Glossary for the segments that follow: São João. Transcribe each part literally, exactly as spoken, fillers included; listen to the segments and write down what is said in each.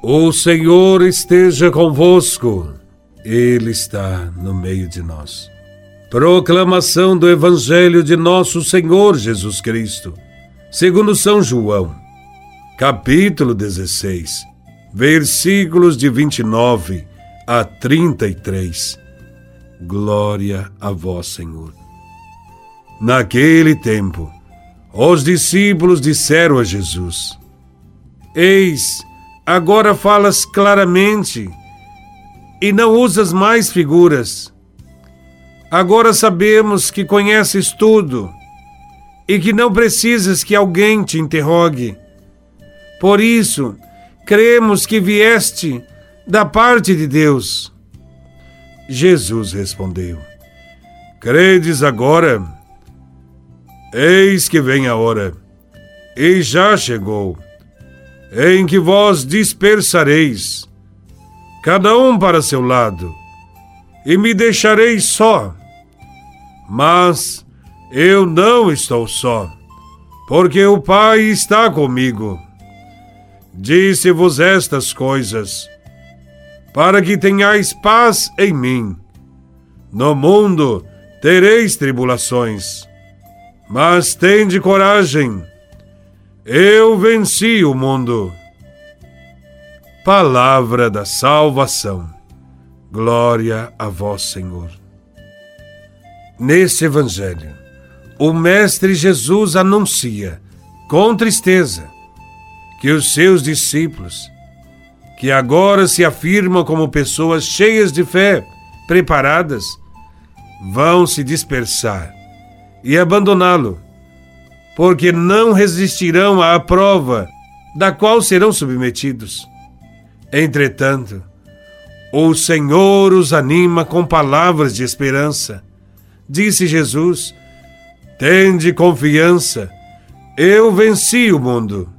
O Senhor esteja convosco, Ele está no meio de nós. Proclamação do Evangelho de Nosso Senhor Jesus Cristo, segundo São João, capítulo dezesseis, versículos de vinte e nove a trinta e três. Glória a vós, Senhor. Naquele tempo, os discípulos disseram a Jesus: Eis, agora falas claramente e não usas mais figuras. Agora sabemos que conheces tudo e que não precisas que alguém te interrogue. Por isso, cremos que vieste da parte de Deus. Jesus respondeu: Credes agora? Eis que vem a hora, e já chegou, em que vós dispersareis, cada um para seu lado, e me deixareis só. Mas eu não estou só, porque o Pai está comigo. Disse-vos estas coisas, para que tenhais paz em mim. No mundo tereis tribulações, mas tende coragem, eu venci o mundo. Palavra da salvação. Glória a vós, Senhor. Neste Evangelho, o Mestre Jesus anuncia, com tristeza, que os seus discípulos, que agora se afirmam como pessoas cheias de fé, preparadas, vão se dispersar e abandoná-lo, porque não resistirão à prova da qual serão submetidos. Entretanto, o Senhor os anima com palavras de esperança. Disse Jesus: Tende confiança, eu venci o mundo.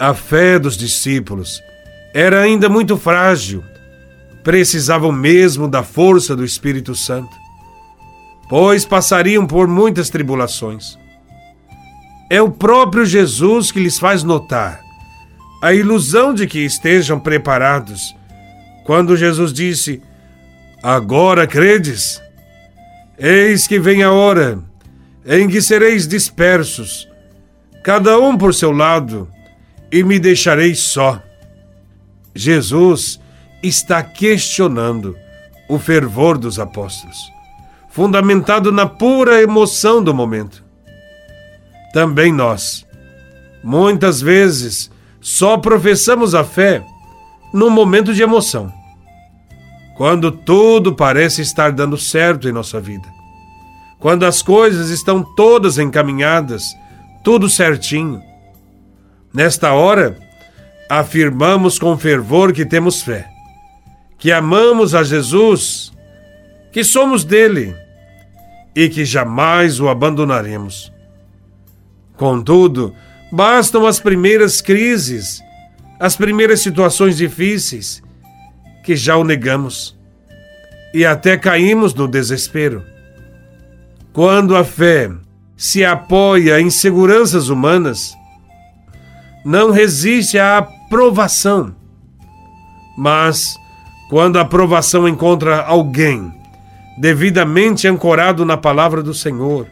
A fé dos discípulos era ainda muito frágil. Precisavam mesmo da força do Espírito Santo, pois passariam por muitas tribulações. É o próprio Jesus que lhes faz notar a ilusão de que estejam preparados, quando Jesus disse: Agora credes? Eis que vem a hora em que sereis dispersos, cada um por seu lado, e me deixareis só. Jesus está questionando o fervor dos apóstolos, fundamentado na pura emoção do momento. Também nós, muitas vezes, só professamos a fé num momento de emoção, quando tudo parece estar dando certo em nossa vida, quando as coisas estão todas encaminhadas, tudo certinho. Nesta hora, afirmamos com fervor que temos fé, que amamos a Jesus, que somos dele e que jamais o abandonaremos. Contudo, bastam as primeiras crises, as primeiras situações difíceis, que já o negamos e até caímos no desespero. Quando a fé se apoia em seguranças humanas, não resiste à aprovação. Mas, quando a aprovação encontra alguém devidamente ancorado na palavra do Senhor,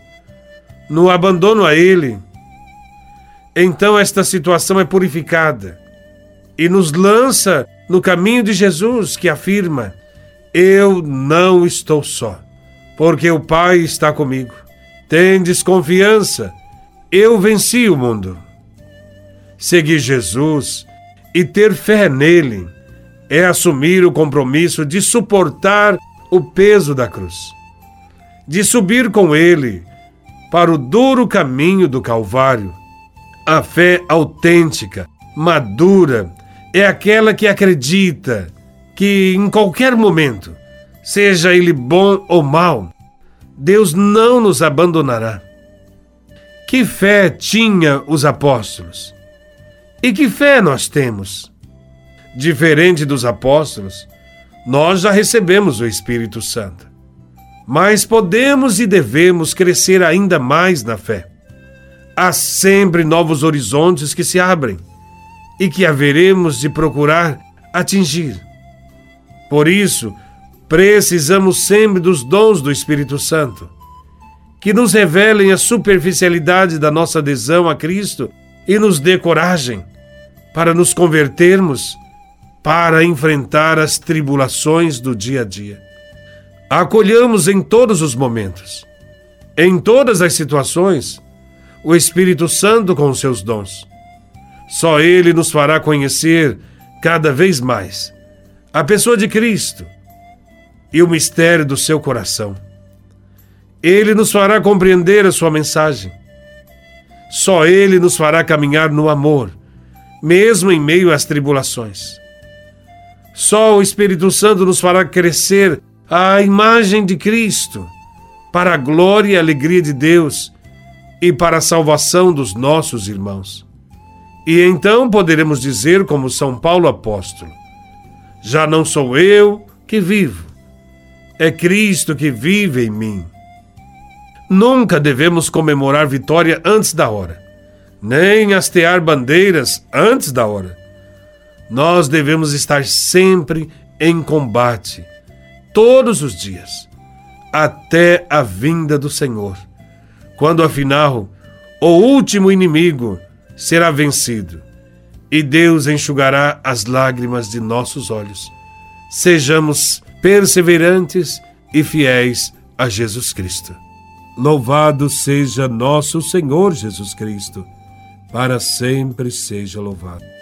no abandono a Ele, então esta situação é purificada e nos lança no caminho de Jesus, que afirma: Eu não estou só, porque o Pai está comigo. Tendes confiança, eu venci o mundo. Seguir Jesus e ter fé nele é assumir o compromisso de suportar o peso da cruz, de subir com ele para o duro caminho do Calvário. A fé autêntica, madura, é aquela que acredita que em qualquer momento, seja ele bom ou mau, Deus não nos abandonará. Que fé tinha os apóstolos? E que fé nós temos? Diferente dos apóstolos, nós já recebemos o Espírito Santo, mas podemos e devemos crescer ainda mais na fé. Há sempre novos horizontes que se abrem e que haveremos de procurar atingir. Por isso, precisamos sempre dos dons do Espírito Santo, que nos revelem a superficialidade da nossa adesão a Cristo e nos dê coragem para nos convertermos, para enfrentar as tribulações do dia a dia. Acolhamos em todos os momentos, em todas as situações, o Espírito Santo com os seus dons. Só Ele nos fará conhecer cada vez mais a pessoa de Cristo e o mistério do seu coração. Ele nos fará compreender a sua mensagem. Só Ele nos fará caminhar no amor, mesmo em meio às tribulações. Só o Espírito Santo nos fará crescer à imagem de Cristo, para a glória e alegria de Deus e para a salvação dos nossos irmãos. E então poderemos dizer, como São Paulo apóstolo: já não sou eu que vivo, é Cristo que vive em mim. Nunca devemos comemorar vitória antes da hora, nem hastear bandeiras antes da hora. Nós devemos estar sempre em combate, todos os dias, até a vinda do Senhor, quando afinal o último inimigo será vencido e Deus enxugará as lágrimas de nossos olhos. Sejamos perseverantes e fiéis a Jesus Cristo. Louvado seja nosso Senhor Jesus Cristo, para sempre seja louvado.